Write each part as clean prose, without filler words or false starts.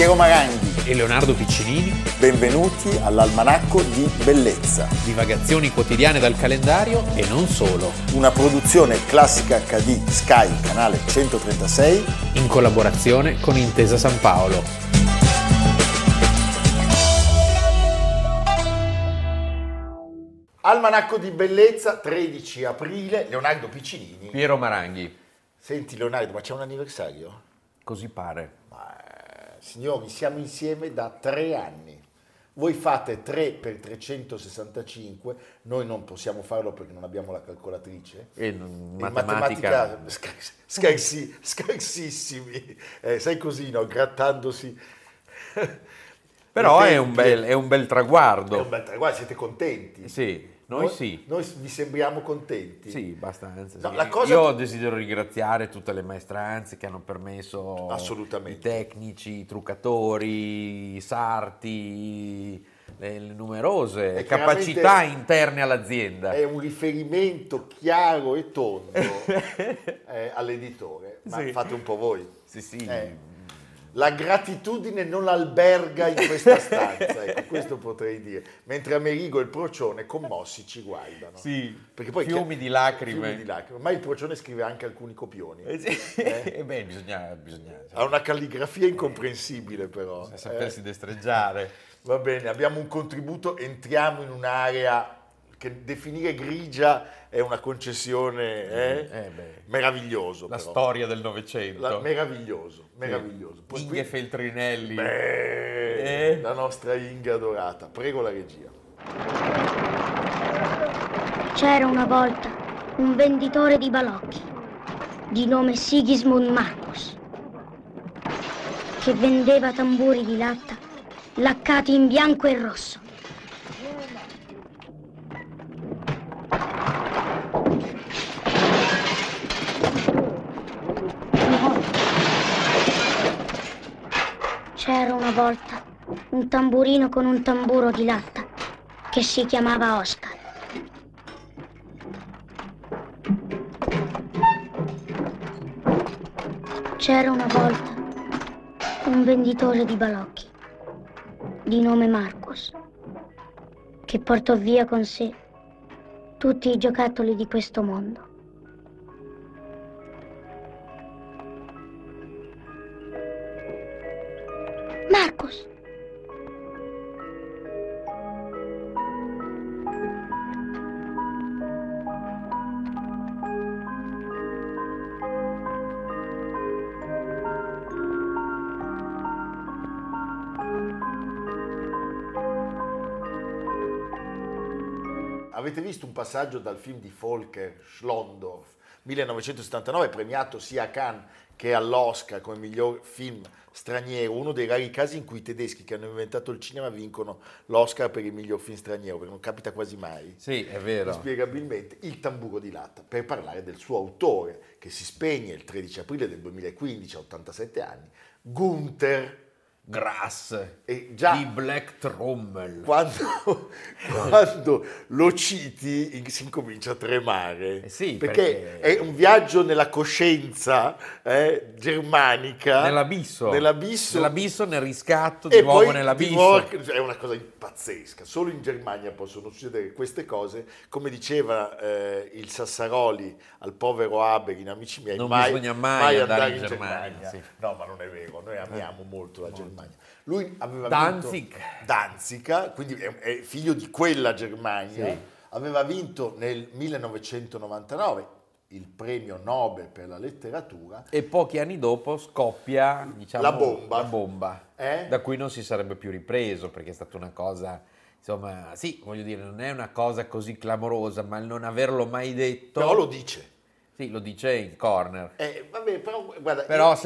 Piero Maranghi e Leonardo Piccinini. Benvenuti all'Almanacco di Bellezza. Divagazioni quotidiane dal calendario e non solo. Una produzione Classica HD Sky, canale 136, in collaborazione con Intesa San Paolo. Almanacco di Bellezza, 13 aprile, Leonardo Piccinini. Piero Maranghi. Senti Leonardo, ma c'è un anniversario? Così pare. Ma, signori, siamo insieme da 3 anni. Voi fate 3 per 365, noi non possiamo farlo perché non abbiamo la calcolatrice. E matematica scarsissimi. Sai così, no? Grattandosi. Però è un bel traguardo. È un bel traguardo, siete contenti? Sì. Noi vi sembriamo contenti. Sì, abbastanza. No, sì. Io desidero ringraziare tutte le maestranze che hanno permesso, i tecnici, i truccatori, i sarti, le numerose capacità interne all'azienda. È un riferimento chiaro e tondo all'editore, ma sì. Fate un po' voi. Sì. La gratitudine non alberga in questa stanza, ecco, questo potrei dire. Mentre Amerigo e il Procione commossi ci guardano. Sì, perché poi fiumi di lacrime. Ma il Procione scrive anche alcuni copioni. Beh, bisogna. Ha una calligrafia incomprensibile però. Bisogna sapersi destreggiare. Va bene, abbiamo un contributo, entriamo in un'area che definire grigia è una concessione meraviglioso. La però. Storia del Novecento. Meraviglioso. Poi Inge Feltrinelli. La nostra Inga adorata. Prego la regia. C'era una volta un venditore di balocchi di nome Sigismund Markus che vendeva tamburi di latta laccati in bianco e rosso. C'era una volta un tamburino con un tamburo di latta che si chiamava Oscar. C'era una volta un venditore di balocchi di nome Marcus che portò via con sé tutti i giocattoli di questo mondo. Marcus! Avete visto un passaggio dal film di Volker Schlöndorff, 1979, premiato sia a Cannes che all'Oscar come miglior film straniero, uno dei rari casi in cui i tedeschi che hanno inventato il cinema vincono l'Oscar per il miglior film straniero, perché non capita quasi mai. Sì, è vero. Inspiegabilmente, Il tamburo di latta, per parlare del suo autore, che si spegne il 13 aprile del 2015, a 87 anni, Gunter Grass, e già di Black Trommel. Quando lo citi si incomincia a tremare, perché è un viaggio nella coscienza germanica, nell'abisso, nel riscatto di nuovo nell'abisso. È una cosa pazzesca, solo in Germania possono succedere queste cose, come diceva il Sassaroli al povero Abe in Amici miei, non bisogna mai andare in Germania. Sì. No, ma non è vero, noi amiamo molto la Germania. Lui aveva vinto Danzica, quindi è figlio di quella Germania, sì. Aveva vinto nel 1999 il premio Nobel per la letteratura e pochi anni dopo scoppia, diciamo, la bomba. Da cui non si sarebbe più ripreso, perché è stata una cosa, insomma, sì, voglio dire, non è una cosa così clamorosa, ma il non averlo mai detto. Però lo dice. Sì, lo dice in corner. Vabbè, però guarda,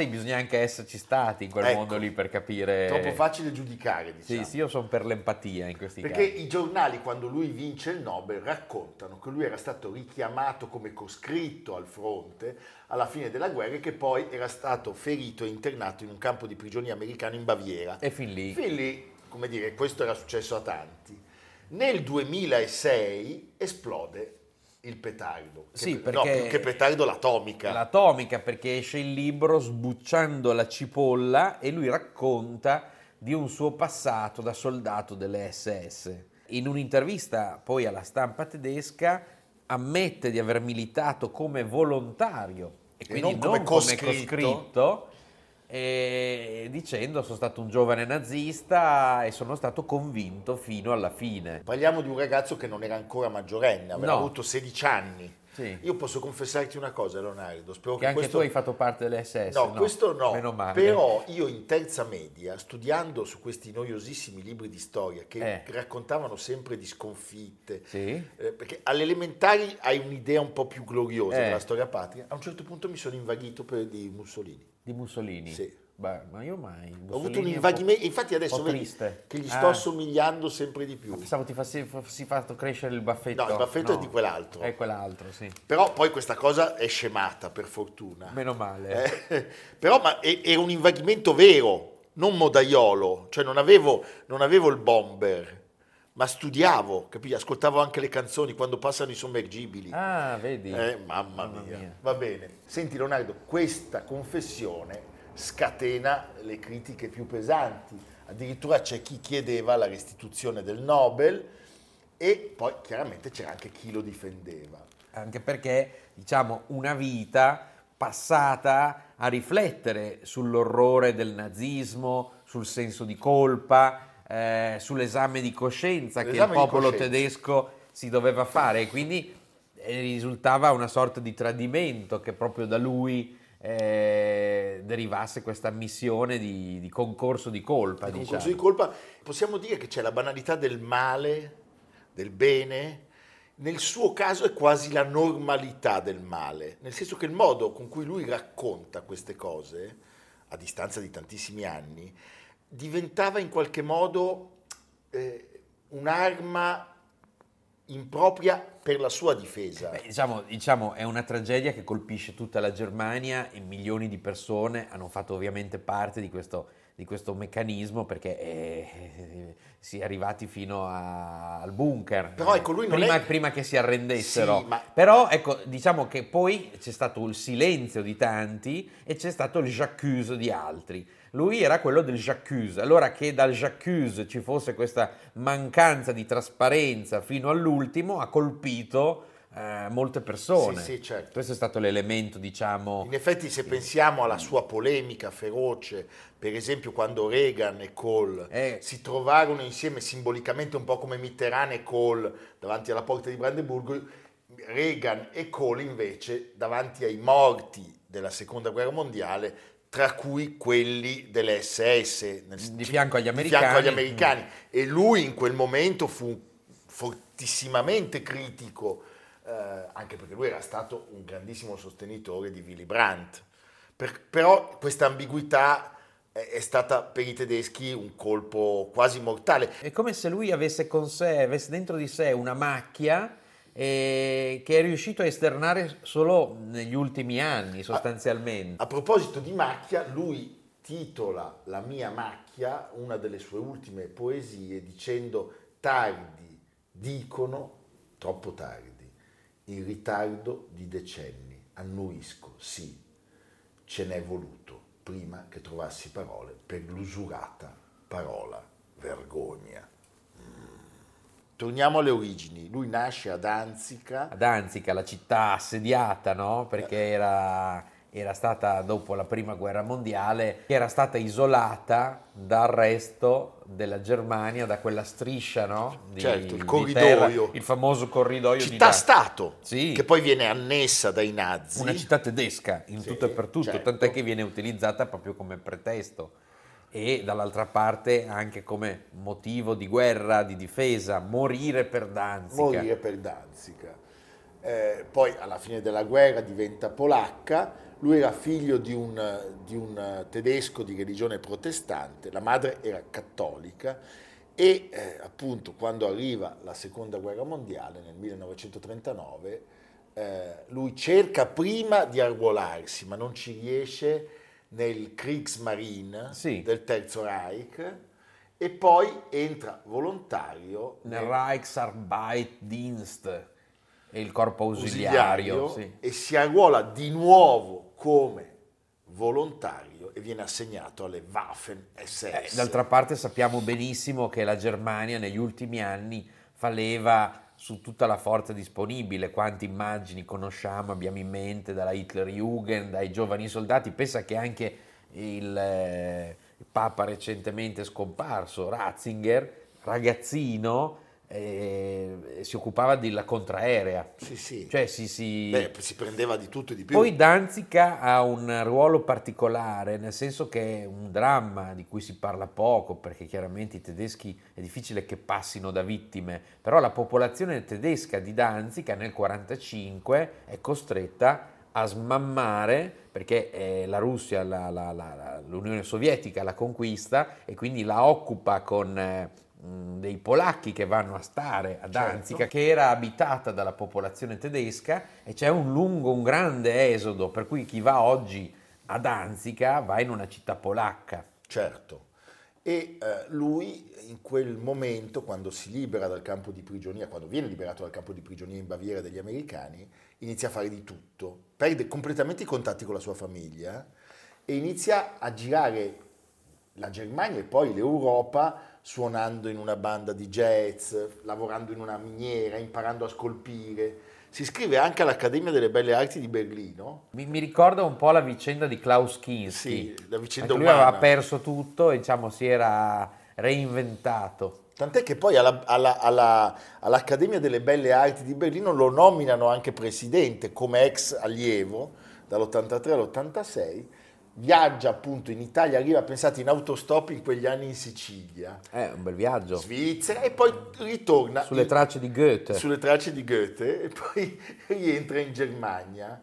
bisogna anche esserci stati in quel mondo lì per capire. Troppo facile giudicare, diciamo. Sì, io sono per l'empatia in questi casi. Perché i giornali, quando lui vince il Nobel, raccontano che lui era stato richiamato come coscritto al fronte alla fine della guerra e che poi era stato ferito e internato in un campo di prigioni americano in Baviera. E fin lì, come dire, questo era successo a tanti. Nel 2006 esplode il petardo, sì, perché, no, più che petardo l'atomica. L'atomica, perché esce il libro Sbucciando la cipolla e lui racconta di un suo passato da soldato delle SS. In un'intervista poi alla stampa tedesca ammette di aver militato come volontario e quindi non come coscritto. E dicendo sono stato un giovane nazista e sono stato convinto fino alla fine. Parliamo di un ragazzo che non era ancora maggiorenne, aveva avuto 16 anni. Sì. Io posso confessarti una cosa, Leonardo, spero che anche questo... tu hai fatto parte delle SS. No, questo no, meno male. Però io in terza media, studiando su questi noiosissimi libri di storia che raccontavano sempre di sconfitte, perché alle elementari hai un'idea un po' più gloriosa della storia patria, a un certo punto mi sono invaghito per di Mussolini. Di Mussolini? Sì. Beh, ma io mai. Mussolini ho avuto un invaghimento, infatti adesso vedi che gli sto somigliando sempre di più. Ma pensavo ti fossi fatto crescere il baffetto. No, il baffetto è di quell'altro. È quell'altro, sì. Però poi questa cosa è scemata, per fortuna. Meno male. Però ma era un invaghimento vero, non modaiolo. Cioè non avevo il bomber, ma studiavo, capito? Ascoltavo anche le canzoni quando passano i sommergibili. Ah, vedi? Mamma mia. Va bene. Senti, Leonardo, questa confessione scatena le critiche più pesanti, addirittura c'è chi chiedeva la restituzione del Nobel e poi chiaramente c'era anche chi lo difendeva. Anche perché, diciamo, una vita passata a riflettere sull'orrore del nazismo, sul senso di colpa, sull'esame di coscienza che il popolo tedesco si doveva fare, e quindi risultava una sorta di tradimento che proprio da lui derivasse questa missione di concorso di colpa. Possiamo dire che c'è la banalità del male, del bene, nel suo caso è quasi la normalità del male, nel senso che il modo con cui lui racconta queste cose, a distanza di tantissimi anni, diventava in qualche modo un'arma impropria per la sua difesa. Beh, diciamo, è una tragedia che colpisce tutta la Germania e milioni di persone hanno fatto ovviamente parte di questo meccanismo, perché si è arrivati fino al bunker. Però ecco, lui prima che si arrendessero. Sì, ma... Però ecco, diciamo che poi c'è stato il silenzio di tanti e c'è stato il j'accuse di altri. Lui era quello del j'accuse. Allora che dal j'accuse ci fosse questa mancanza di trasparenza fino all'ultimo ha colpito molte persone. Sì, sì, certo. Questo è stato l'elemento, diciamo... In effetti, se pensiamo alla sua polemica feroce, per esempio quando Reagan e Cole si trovarono insieme simbolicamente un po' come Mitterrand e Cole davanti alla porta di Brandeburgo, Reagan e Cole invece davanti ai morti della Seconda Guerra Mondiale, tra cui quelli delle SS, di fianco agli americani. E lui in quel momento fu fortissimamente critico, anche perché lui era stato un grandissimo sostenitore di Willy Brandt. Però questa ambiguità è stata per i tedeschi un colpo quasi mortale. È come se lui avesse dentro di sé una macchia che è riuscito a esternare solo negli ultimi anni, sostanzialmente. A proposito di macchia, lui titola La mia macchia, una delle sue ultime poesie, dicendo: tardi dicono, troppo tardi, in ritardo di decenni, annuisco, sì, ce n'è voluto prima che trovassi parole per l'usurata parola vergogna. Torniamo alle origini. Lui nasce a Danzica. A Danzica, la città assediata, no? Perché era stata, dopo la prima guerra mondiale, era stata isolata dal resto della Germania, da quella striscia, no? Certo, il corridoio. Terra, il famoso corridoio città-stato, sì, che poi viene annessa dai nazi. Una città tedesca, in tutto e per tutto, certo. Tant'è che viene utilizzata proprio come pretesto. E dall'altra parte anche come motivo di guerra, di difesa, morire per Danzica. Poi alla fine della guerra diventa polacca. Lui era figlio di un tedesco di religione protestante, la madre era cattolica e appunto quando arriva la Seconda Guerra Mondiale nel 1939 lui cerca prima di arruolarsi, ma non ci riesce, nel Kriegsmarine del Terzo Reich, e poi entra volontario nel Reichsarbeitsdienst, il corpo ausiliario sì. E si arruola di nuovo come volontario e viene assegnato alle Waffen SS. D'altra parte sappiamo benissimo che la Germania negli ultimi anni fa leva su tutta la forza disponibile. Quante immagini conosciamo, abbiamo in mente, dalla Hitlerjugend, dai giovani soldati. Pensa che anche il Papa recentemente scomparso, Ratzinger, ragazzino, si occupava della contraerea. Sì, sì. Cioè, Beh, si prendeva di tutto e di più. Poi Danzica ha un ruolo particolare, nel senso che è un dramma di cui si parla poco, perché chiaramente i tedeschi è difficile che passino da vittime, però la popolazione tedesca di Danzica nel 1945 è costretta a smammare, perché la Russia, l'Unione Sovietica la conquista e quindi la occupa con dei polacchi che vanno a stare a Danzica, certo, che era abitata dalla popolazione tedesca, e c'è un grande esodo, per cui chi va oggi a Danzica va in una città polacca. Certo, e lui in quel momento, quando si libera dal campo di prigionia, quando viene liberato dal campo di prigionia in Baviera dagli americani, inizia a fare di tutto, perde completamente i contatti con la sua famiglia e inizia a girare la Germania e poi l'Europa, suonando in una banda di jazz, lavorando in una miniera, imparando a scolpire. Si iscrive anche all'Accademia delle Belle Arti di Berlino. Mi ricorda un po' la vicenda di Klaus Kinski. Sì, la vicenda umana. Lui aveva perso tutto e diciamo si era reinventato. Tant'è che poi all'Accademia delle Belle Arti di Berlino lo nominano anche presidente come ex allievo dall'83 all'86. Viaggia appunto in Italia, arriva, pensate, in autostop in quegli anni in Sicilia. Un bel viaggio. Svizzera, e poi ritorna. Sulle tracce di Goethe. Sulle tracce di Goethe, e poi rientra in Germania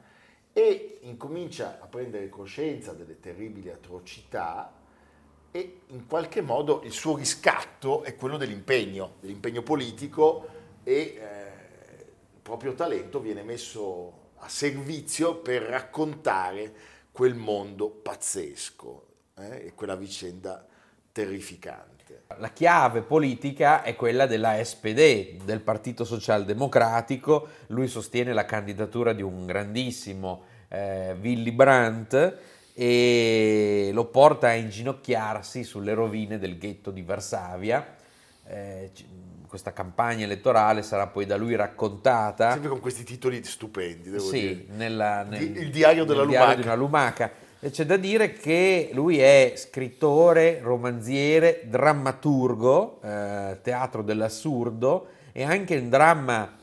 e incomincia a prendere coscienza delle terribili atrocità, e in qualche modo il suo riscatto è quello dell'impegno politico, e il proprio talento viene messo a servizio per raccontare quel mondo pazzesco e quella vicenda terrificante. La chiave politica è quella della SPD, del Partito Socialdemocratico. Lui sostiene la candidatura di un grandissimo Willy Brandt e lo porta a inginocchiarsi sulle rovine del ghetto di Varsavia. Questa campagna elettorale sarà poi da lui raccontata. Sempre con questi titoli stupendi, devo dire. Il diario della lumaca. Diario di una lumaca. E c'è da dire che lui è scrittore, romanziere, drammaturgo, teatro dell'assurdo, e anche in dramma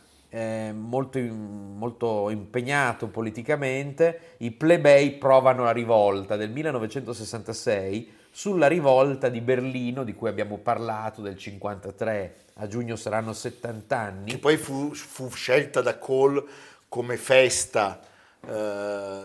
molto, molto impegnato politicamente, I plebei provano la rivolta del 1966, sulla rivolta di Berlino di cui abbiamo parlato del 1953, a giugno saranno 70 anni. Che poi fu scelta da Cole come festa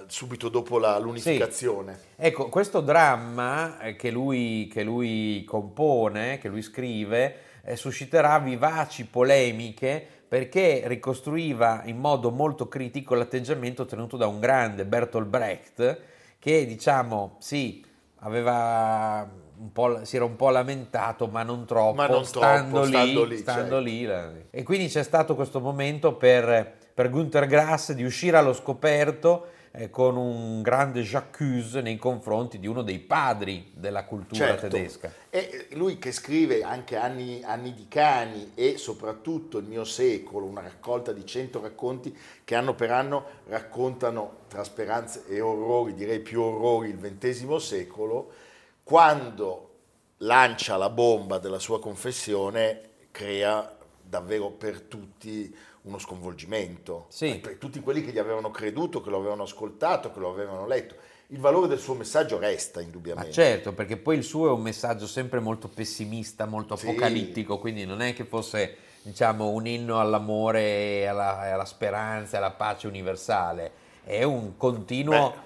subito dopo l'unificazione. Sì. Ecco, questo dramma che lui compone, che lui scrive, susciterà vivaci polemiche, perché ricostruiva in modo molto critico l'atteggiamento tenuto da un grande, Bertolt Brecht, che diciamo sì, aveva un po', si era un po' lamentato, ma non troppo, stando lì. E quindi c'è stato questo momento per Gunter Grass di uscire allo scoperto con un grande j'accuse nei confronti di uno dei padri della cultura, certo, tedesca. E lui che scrive anche Anni di cani e soprattutto Il mio secolo, una raccolta di 100 racconti che anno per anno raccontano tra speranze e orrori, direi più orrori, il XX secolo, quando lancia la bomba della sua confessione crea davvero per tutti uno sconvolgimento, sì, per tutti quelli che gli avevano creduto, che lo avevano ascoltato, che lo avevano letto. Il valore del suo messaggio resta indubbiamente. Ma certo, perché poi il suo è un messaggio sempre molto pessimista, molto apocalittico, sì, quindi non è che fosse, diciamo, un inno all'amore, alla speranza, alla pace universale. È un continuo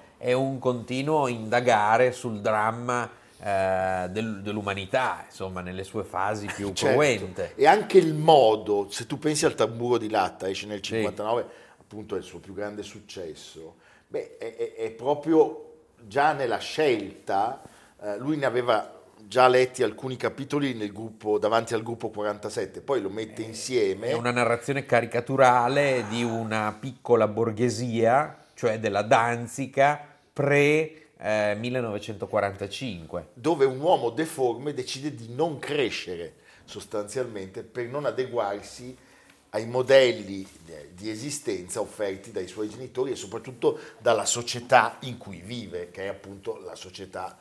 indagare sul dramma dell'umanità, insomma, nelle sue fasi più, certo, cruente. E anche il modo, se tu pensi al tamburo di latta, esce nel 59, sì, appunto è il suo più grande successo. Beh, è proprio già nella scelta, lui ne aveva già letti alcuni capitoli nel gruppo, davanti al gruppo 47, poi lo mette insieme. È una narrazione caricaturale di una piccola borghesia, cioè della Danzica pre-1945. Dove un uomo deforme decide di non crescere sostanzialmente per non adeguarsi ai modelli di esistenza offerti dai suoi genitori e soprattutto dalla società in cui vive, che è appunto la società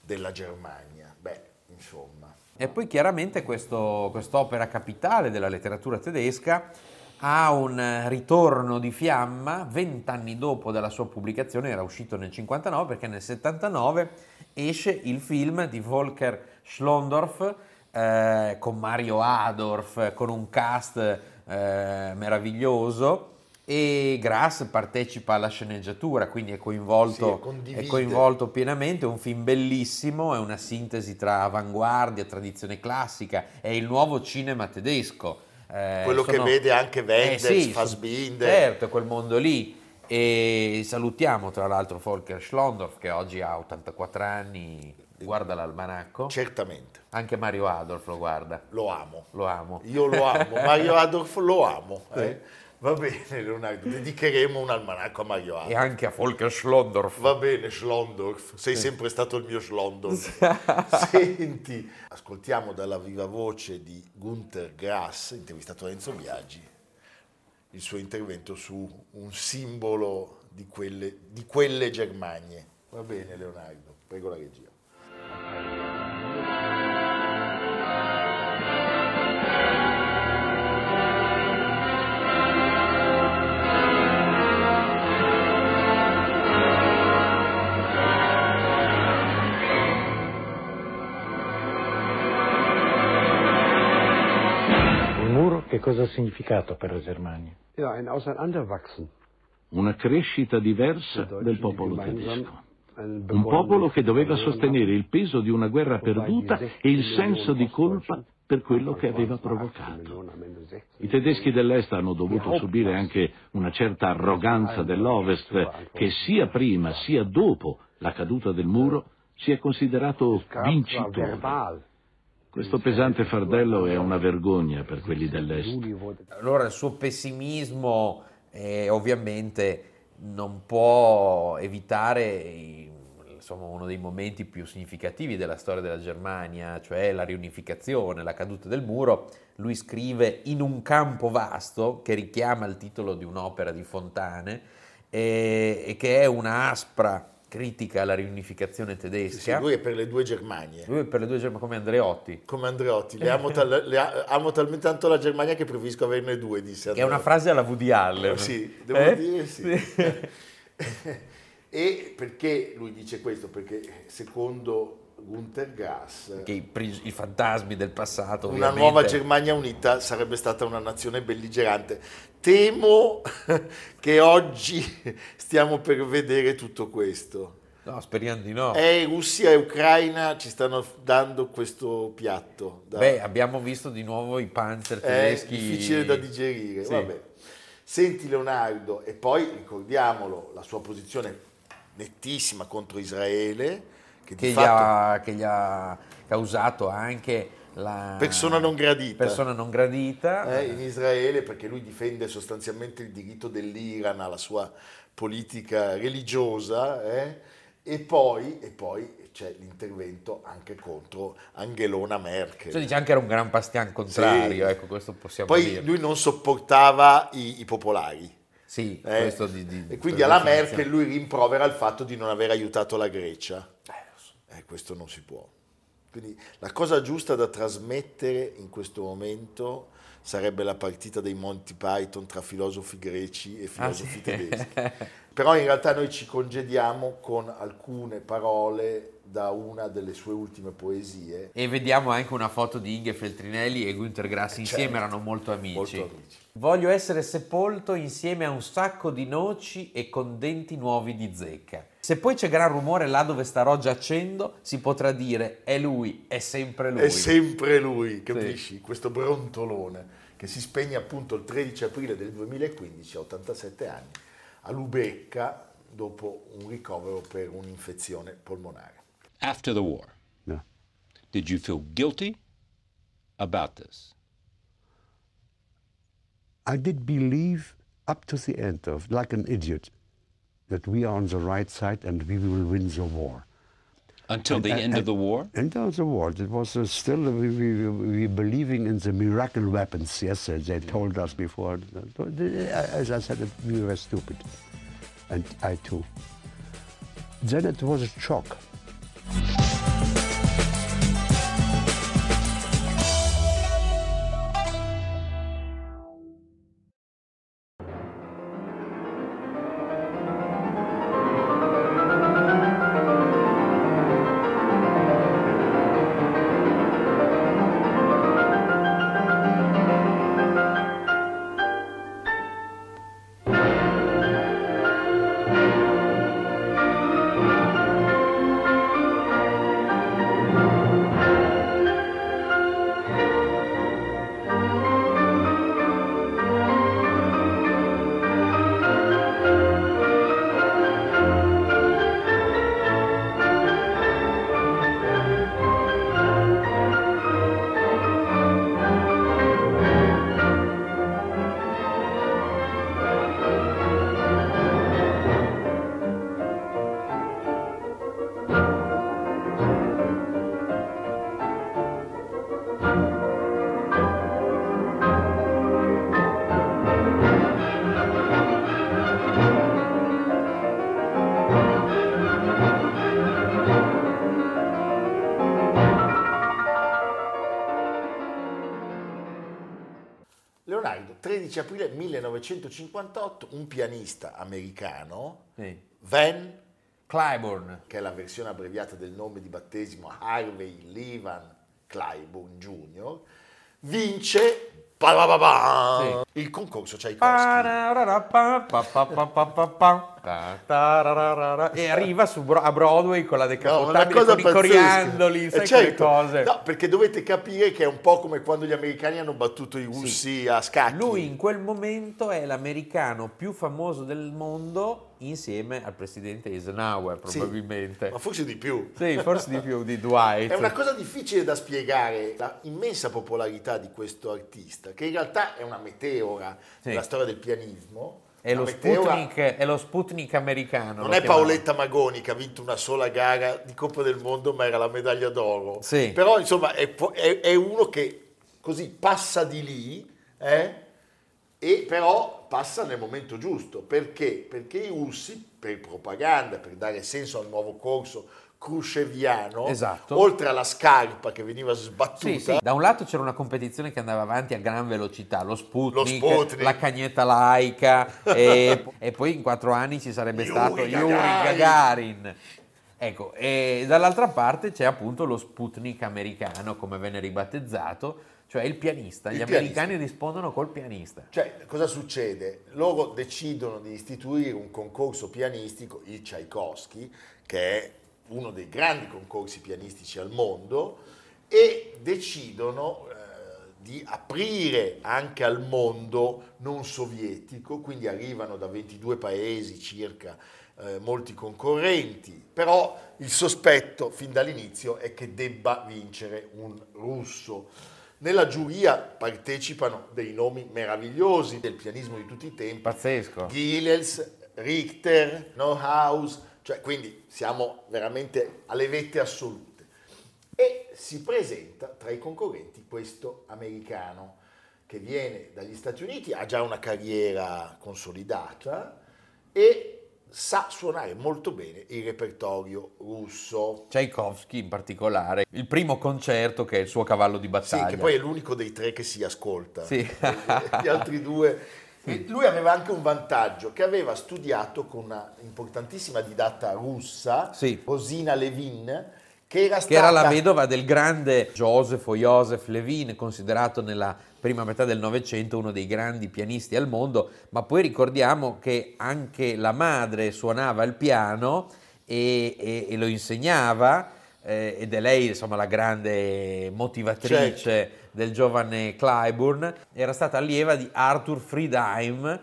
della Germania. Beh, insomma. E poi chiaramente quest'opera capitale della letteratura tedesca ha un ritorno di fiamma 20 anni dopo dalla sua pubblicazione. Era uscito nel 59, perché nel 79 esce il film di Volker Schlöndorff con Mario Adorf, con un cast meraviglioso, e Grass partecipa alla sceneggiatura, quindi è coinvolto pienamente. È un film bellissimo, è una sintesi tra avanguardia, tradizione classica, è il nuovo cinema tedesco. Quello che vede anche Wenders, Fassbinder. Certo, quel mondo lì. E salutiamo tra l'altro Volker Schlöndorff, che oggi ha 84 anni. Guarda l'almanacco. Certamente. Anche Mario Adolf lo guarda. Lo amo. Io lo amo. Mario Adolf lo amo. Va bene, Leonardo, dedicheremo un almanacco a Mario Adolf. E anche a Volker Schlöndorff. Va bene, Schlöndorff. Sei sempre stato il mio Schlöndorff. Senti, ascoltiamo dalla viva voce di Gunter Grass, intervistato da Enzo Biagi, il suo intervento su un simbolo di quelle Germanie. Va bene, Leonardo. Prego la regia. Il muro che cosa ha significato per la Germania? Una crescita diversa del popolo tedesco. Un popolo che doveva sostenere il peso di una guerra perduta e il senso di colpa per quello che aveva provocato. I tedeschi dell'Est hanno dovuto subire anche una certa arroganza dell'Ovest, che sia prima sia dopo la caduta del muro si è considerato vincitore. Questo pesante fardello è una vergogna per quelli dell'Est. Allora il suo pessimismo ovviamente non può evitare, insomma, uno dei momenti più significativi della storia della Germania, cioè la riunificazione, la caduta del muro. Lui scrive In un campo vasto, che richiama il titolo di un'opera di Fontane, e che è una aspra critica alla riunificazione tedesca. Sì, lui è per le due Germanie. Lui è per le due Germanie, come Andreotti. Le amo talmente tanto la Germania che preferisco averne due, disse Andreotti. Che è una frase alla Woody Allen. Sì, devo dire sì. E perché lui dice questo? Perché secondo Gunter Grass, che i fantasmi del passato, una nuova Germania unita sarebbe stata una nazione belligerante. Temo che oggi stiamo per vedere tutto questo. No, speriamo di no. Russia e Ucraina ci stanno dando questo piatto. Beh, abbiamo visto di nuovo i panzer tedeschi. È difficile da digerire, sì. Vabbè. Senti, Leonardo, e poi ricordiamolo, la sua posizione nettissima contro Israele, che gli ha causato anche la persona non gradita in Israele, perché lui difende sostanzialmente il diritto dell'Iran alla sua politica religiosa, e poi c'è l'intervento anche contro Angela Merkel. Cioè, dice anche era un gran Pastian contrario, sì. Ecco, questo possiamo dire. Poi lui non sopportava i popolari. Sì, questo e quindi alla Merkel lui rimprovera il fatto di non aver aiutato la Grecia. Questo non si può. Quindi la cosa giusta da trasmettere in questo momento sarebbe la partita dei Monty Python tra filosofi greci e filosofi tedeschi. Però in realtà noi ci congediamo con alcune parole da una delle sue ultime poesie. E vediamo anche una foto di Inge Feltrinelli e Gunter Grass insieme, certo, erano molto amici. Voglio essere sepolto insieme a un sacco di noci e con denti nuovi di zecca. Se poi c'è gran rumore là dove starò giacendo, si potrà dire è lui, è sempre lui. È sempre lui, capisci? Sì. Questo brontolone che si spegne appunto il 13 aprile del 2015 a 87 anni a Lubecca dopo un ricovero per un'infezione polmonare. After the war, no. Did you feel guilty about this? I did believe up to the end of, like an idiot, that we are on the right side and we will win the war. Until the end of the war? Until the war. It was still, we believing in the miracle weapons. Yes, they told us before. As I said, we were stupid. And I too. Then it was a shock. Leonardo, 13 aprile 1958, un pianista americano, sì. Van Cliburn, che è la versione abbreviata del nome di battesimo Harvey Levan Cliburn Jr., vince il concorso Čajkovskij. E arriva a Broadway con la decappottabile, con i coriandoli, sai, certo, quelle cose. No, perché dovete capire che è un po' come quando gli americani hanno battuto i russi, sì, a scacchi. Lui in quel momento è l'americano più famoso del mondo insieme al presidente Eisenhower, probabilmente. Sì, ma forse di più. Sì, forse di più, di Dwight. È una cosa difficile da spiegare, la immensa popolarità di questo artista, che in realtà è una meteora nella storia del pianismo. È lo Sputnik americano. Non è Paoletta Magoni, che ha vinto una sola gara di Coppa del Mondo, ma era la medaglia d'oro. Sì. Però, insomma, è uno che così passa di lì, e però passa nel momento giusto. Perché? Perché i russi, per propaganda, per dare senso al nuovo corso krusceviano, esatto, oltre alla scarpa che veniva sbattuta, sì, sì, da un lato c'era una competizione che andava avanti a gran velocità, lo Sputnik. La cagnetta laica e poi in 4 anni ci sarebbe stato Yuri Gagarin. Ecco, e dall'altra parte c'è appunto lo Sputnik americano, come venne ribattezzato, cioè il pianista. Americani rispondono col pianista. Cioè, cosa succede? Loro decidono di istituire un concorso pianistico, il Čajkovskij, che è uno dei grandi concorsi pianistici al mondo, e decidono di aprire anche al mondo non sovietico, quindi arrivano da 22 paesi circa molti concorrenti, però il sospetto fin dall'inizio è che debba vincere un russo. Nella giuria partecipano dei nomi meravigliosi del pianismo di tutti i tempi. Pazzesco. Gilels, Richter, Neuhaus. Cioè, quindi siamo veramente alle vette assolute. E si presenta tra i concorrenti questo americano che viene dagli Stati Uniti, ha già una carriera consolidata e sa suonare molto bene il repertorio russo. Čajkovskij in particolare, il primo concerto che è il suo cavallo di battaglia. Sì, che poi è l'unico dei tre che si ascolta. Sì. Gli altri due... E lui aveva anche un vantaggio, che aveva studiato con una importantissima didatta russa, sì, Rosina Levin, che era la vedova del grande Joseph Levin, considerato nella prima metà del Novecento uno dei grandi pianisti al mondo, ma poi ricordiamo che anche la madre suonava il piano e lo insegnava, ed è lei, insomma, la grande motivatrice, certo, del giovane Cliburn. Era stata allieva di Arthur Friedheim,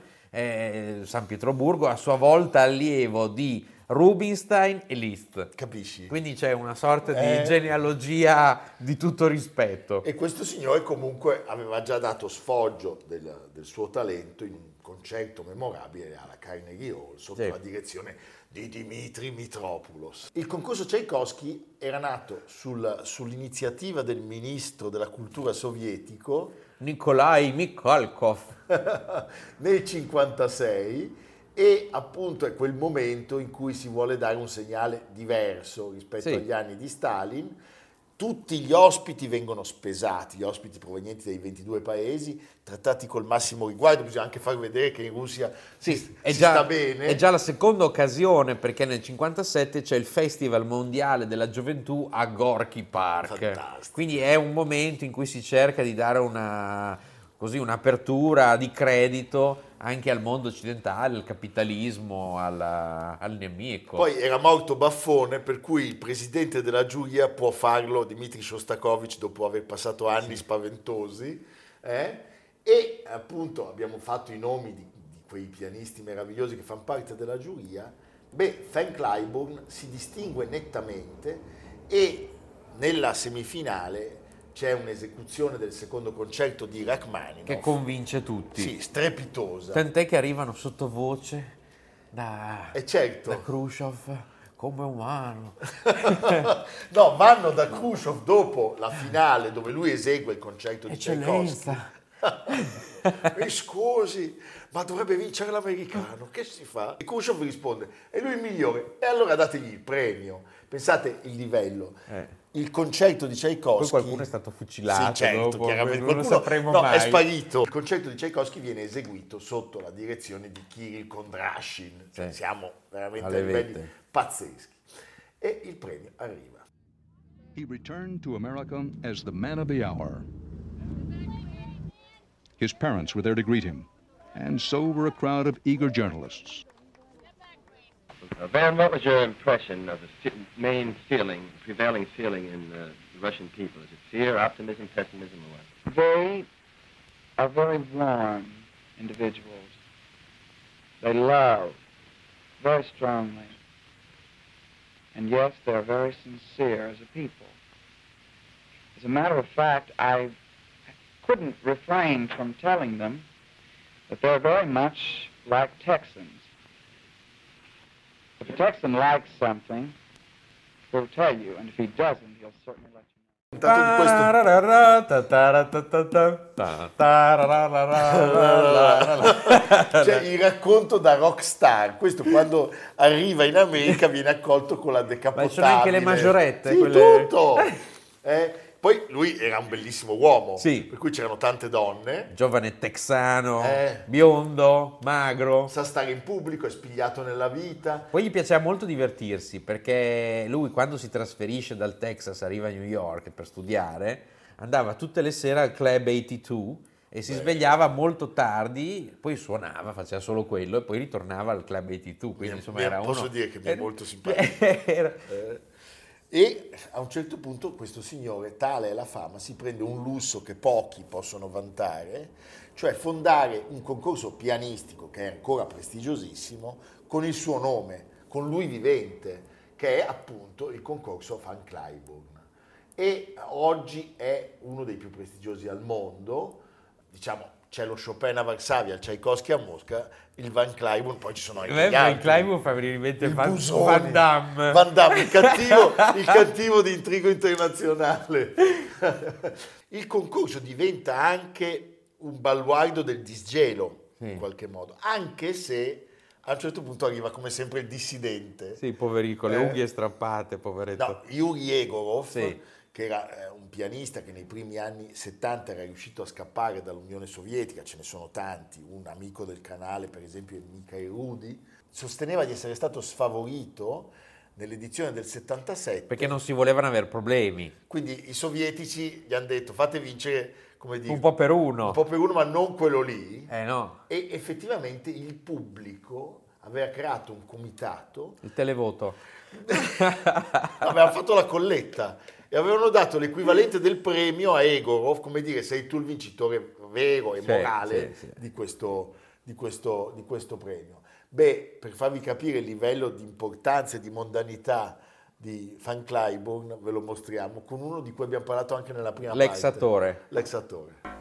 San Pietroburgo, a sua volta allievo di Rubinstein e Liszt. Capisci? Quindi c'è una sorta di genealogia di tutto rispetto. E questo signore comunque aveva già dato sfoggio del suo talento in un concerto memorabile alla Carnegie Hall sotto la direzione di Dimitri Mitropoulos. Il concorso Čajkovskij era nato sull'iniziativa del ministro della cultura sovietico Nikolai Mikhalkov nel 1956 e appunto è quel momento in cui si vuole dare un segnale diverso rispetto agli anni di Stalin. Tutti gli ospiti vengono spesati, gli ospiti provenienti dai 22 paesi, trattati col massimo riguardo. Bisogna anche far vedere che in Russia sta bene. È già la seconda occasione, perché nel 57 c'è il Festival Mondiale della Gioventù a Gorky Park. Fantastico. Quindi è un momento in cui si cerca di dare un'apertura di credito anche al mondo occidentale, al capitalismo, al nemico. Poi era morto Baffone, per cui il presidente della giuria può farlo, Dmitri Shostakovich, dopo aver passato anni spaventosi. E appunto abbiamo fatto i nomi di quei pianisti meravigliosi che fanno parte della giuria. Fan Cliburn si distingue nettamente e nella semifinale c'è un'esecuzione del secondo concerto di Rachmaninoff che convince tutti. Sì, strepitosa. Tant'è che arrivano sottovoce da Krusciov, come umano. No, vanno da Krusciov dopo la finale dove lui esegue il concerto di Čajkovskij. Mi scusi, ma dovrebbe vincere l'americano, che si fa? E Krusciov risponde: è lui il migliore, e allora dategli il premio. Pensate il livello. Il concerto di Čajkovskij, poi qualcuno è stato fucilato, chiaramente non lo sapremo mai. È sparito. Il concerto di Čajkovskij viene eseguito sotto la direzione di Kirill Kondrashin. Siamo veramente a livelli pazzeschi. E il premio arriva. He returned to America as the man of the hour. His parents were there to greet him, and so were a crowd of eager journalists. Van, what was your impression of the prevailing feeling in the Russian people? Is it fear, optimism, pessimism, or what? They are very warm individuals. They love very strongly. And yes, they're very sincere as a people. As a matter of fact, I couldn't refrain from telling them that they're very much like Texans. If a Texan likes something, he'll tell you, and if he doesn't, he'll certainly let you know. Cioè, il racconto da rockstar. Questo quando arriva in America viene accolto con la decapotabile. Ma ci sono anche le maggiorette. Sì, quelle... tutto. Poi lui era un bellissimo uomo, per cui c'erano tante donne. Giovane texano, biondo, magro. Sa stare in pubblico, è spigliato nella vita. Poi gli piaceva molto divertirsi, perché lui quando si trasferisce dal Texas, arriva a New York per studiare, andava tutte le sere al Club 82 e si svegliava molto tardi, poi suonava, faceva solo quello e poi ritornava al Club 82. Quindi, insomma, era posso uno... dire che mi è molto simpatico. E a un certo punto questo signore, tale è la fama, si prende un lusso che pochi possono vantare, cioè fondare un concorso pianistico che è ancora prestigiosissimo con il suo nome, con lui vivente, che è appunto il concorso Fan Cliburn, e oggi è uno dei più prestigiosi al mondo. Diciamo, c'è lo Chopin a Varsavia, il Čajkovskij a Mosca, il Van Cliburn, poi ci sono anche gli altri. Van Cliburn fa veramente il Busone, Van Damme, il cattivo di Intrigo Internazionale. Il concorso diventa anche un baluardo del disgelo, in qualche modo, anche se a un certo punto arriva come sempre il dissidente. Sì, poverico, le unghie strappate, poveretto. No, Yuri Egorov, che era un pianista che nei primi anni 70 era riuscito a scappare dall'Unione Sovietica, ce ne sono tanti, un amico del canale per esempio è Mikhail Rudi, sosteneva di essere stato sfavorito nell'edizione del 77. Perché non si volevano avere problemi. Quindi i sovietici gli hanno detto: fate vincere, come dire, un po' per uno, ma non quello lì. No. E effettivamente il pubblico aveva creato un comitato. Il televoto. Aveva fatto la colletta. E avevano dato l'equivalente del premio a Egorov, come dire: sei tu il vincitore vero e morale di questo premio. Beh, per farvi capire il livello di importanza e di mondanità di Van Cliburn, ve lo mostriamo con uno di cui abbiamo parlato anche nella prima parte. L'ex attore.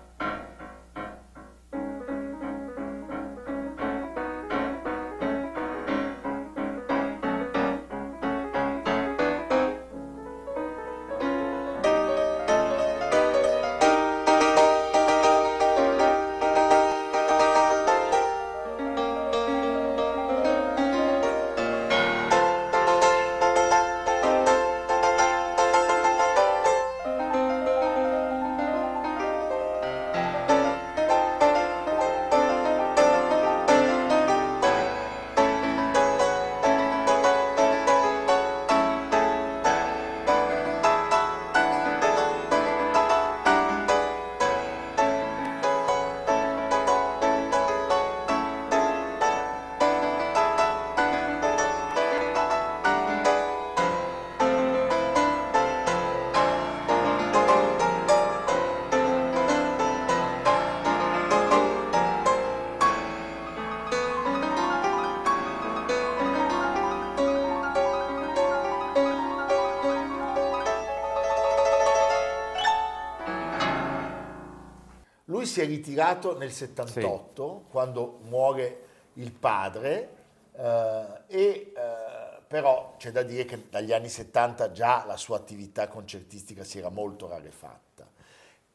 Si è ritirato nel 78, sì, quando muore il padre, però c'è da dire che dagli anni 70 già la sua attività concertistica si era molto rarefatta.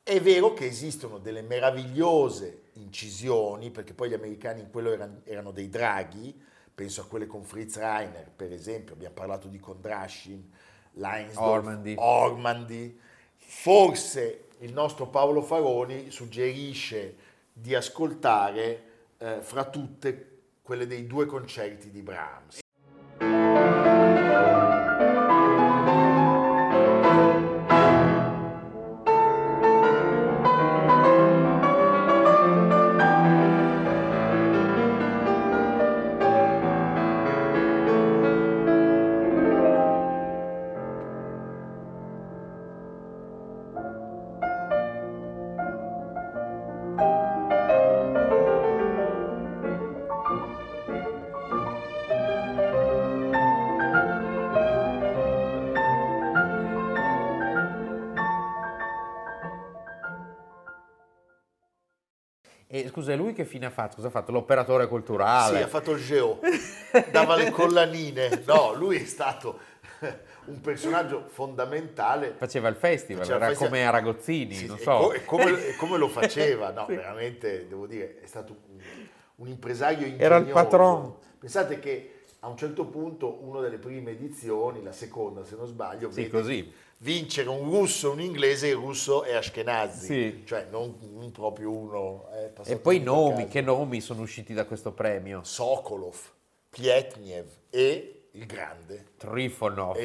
È vero che esistono delle meravigliose incisioni, perché poi gli americani in quello erano dei draghi, penso a quelle con Fritz Reiner, per esempio, abbiamo parlato di Kondrashin, Leinsdorf, Ormandy, forse... Il nostro Paolo Faroni suggerisce di ascoltare fra tutte quelle dei due concerti di Brahms. Scusa, lui che fine ha fatto? Cosa ha fatto? L'operatore culturale? Sì, ha fatto il geo, dava le collanine. No, lui è stato un personaggio fondamentale. Faceva il festival, come Aragozzini, sì, non so. E come lo faceva? No, sì, veramente, devo dire, è stato un impresario ingegnoso. Era il patron. Pensate che a un certo punto, una delle prime edizioni, la seconda se non sbaglio, sì, così, vincere un russo e un inglese, il russo è Ashkenazi, sì, cioè non proprio uno. E poi che nomi sono usciti da questo premio? Sokolov, Pietniev e il grande Trifonov.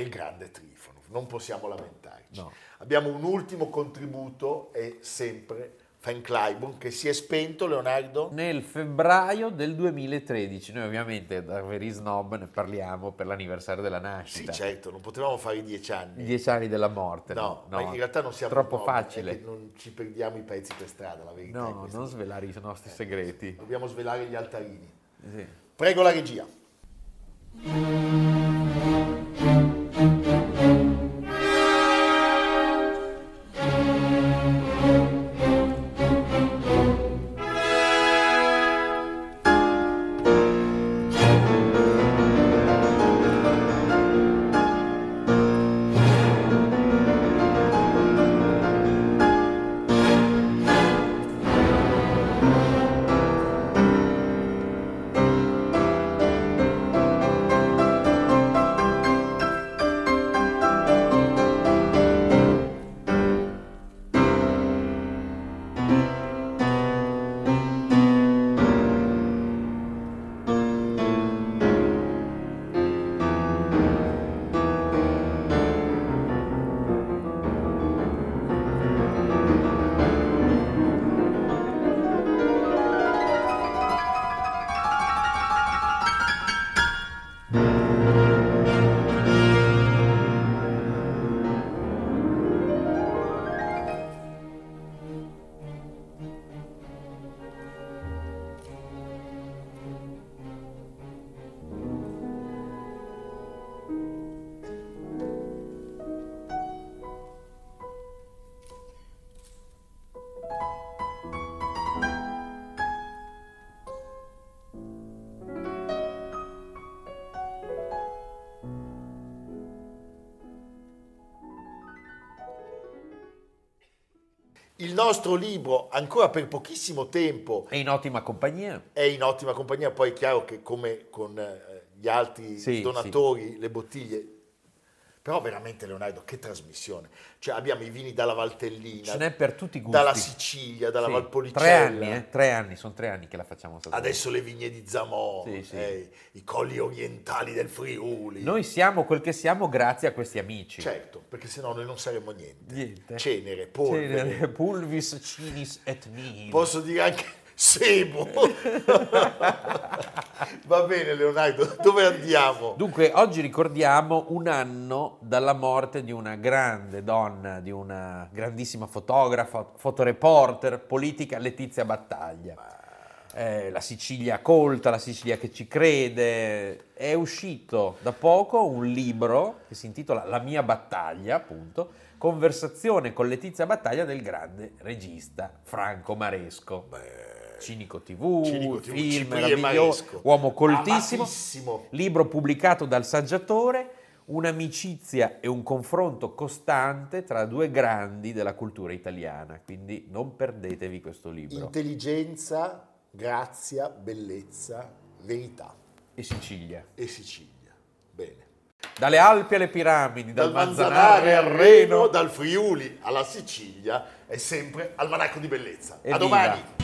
Non possiamo lamentarci. No. Abbiamo un ultimo contributo, è sempre Van Cliburn, che si è spento, Leonardo? Nel febbraio del 2013, noi ovviamente da veri snob ne parliamo per l'anniversario della nascita. Sì, certo, non potevamo fare 10 anni. 10 anni della morte. No, ma in realtà non siamo troppo facile. È che non ci perdiamo i pezzi per strada, la verità è questa. No, non svelare i nostri segreti. Dobbiamo svelare gli altarini. Sì. Prego la regia. Il nostro libro, ancora per pochissimo tempo, è in ottima compagnia. È in ottima compagnia, poi è chiaro che come con gli altri donatori, le bottiglie. Però veramente, Leonardo, che trasmissione. Cioè abbiamo i vini dalla Valtellina. Ce n'è per tutti i gusti. Dalla Sicilia, dalla Valpolicella. 3 anni, 3 anni, sono 3 anni che la facciamo. Adesso le vigne di Zamora, i colli orientali del Friuli. Noi siamo quel che siamo grazie a questi amici. Certo, perché sennò noi non saremmo niente. Cenere, polvere. Cenere, pulvis, cinis et nihil. Posso dire anche sebo. Va bene, Leonardo, dove andiamo? Dunque, oggi ricordiamo un anno dalla morte di una grande donna, di una grandissima fotografa, fotoreporter, politica, Letizia Battaglia. La Sicilia colta, la Sicilia che ci crede. È uscito da poco un libro che si intitola La mia battaglia, appunto, conversazione con Letizia Battaglia del grande regista Franco Maresco. Cinico TV, film meraviglioso, uomo coltissimo, amatissimo. Libro pubblicato dal Saggiatore, un'amicizia e un confronto costante tra due grandi della cultura italiana, quindi non perdetevi questo libro. Intelligenza, grazia, bellezza, verità. E Sicilia. E Sicilia, bene. Dalle Alpi alle Piramidi, dal Manzanare al Reno, dal Friuli alla Sicilia, è sempre Almanacco di Bellezza. A domani!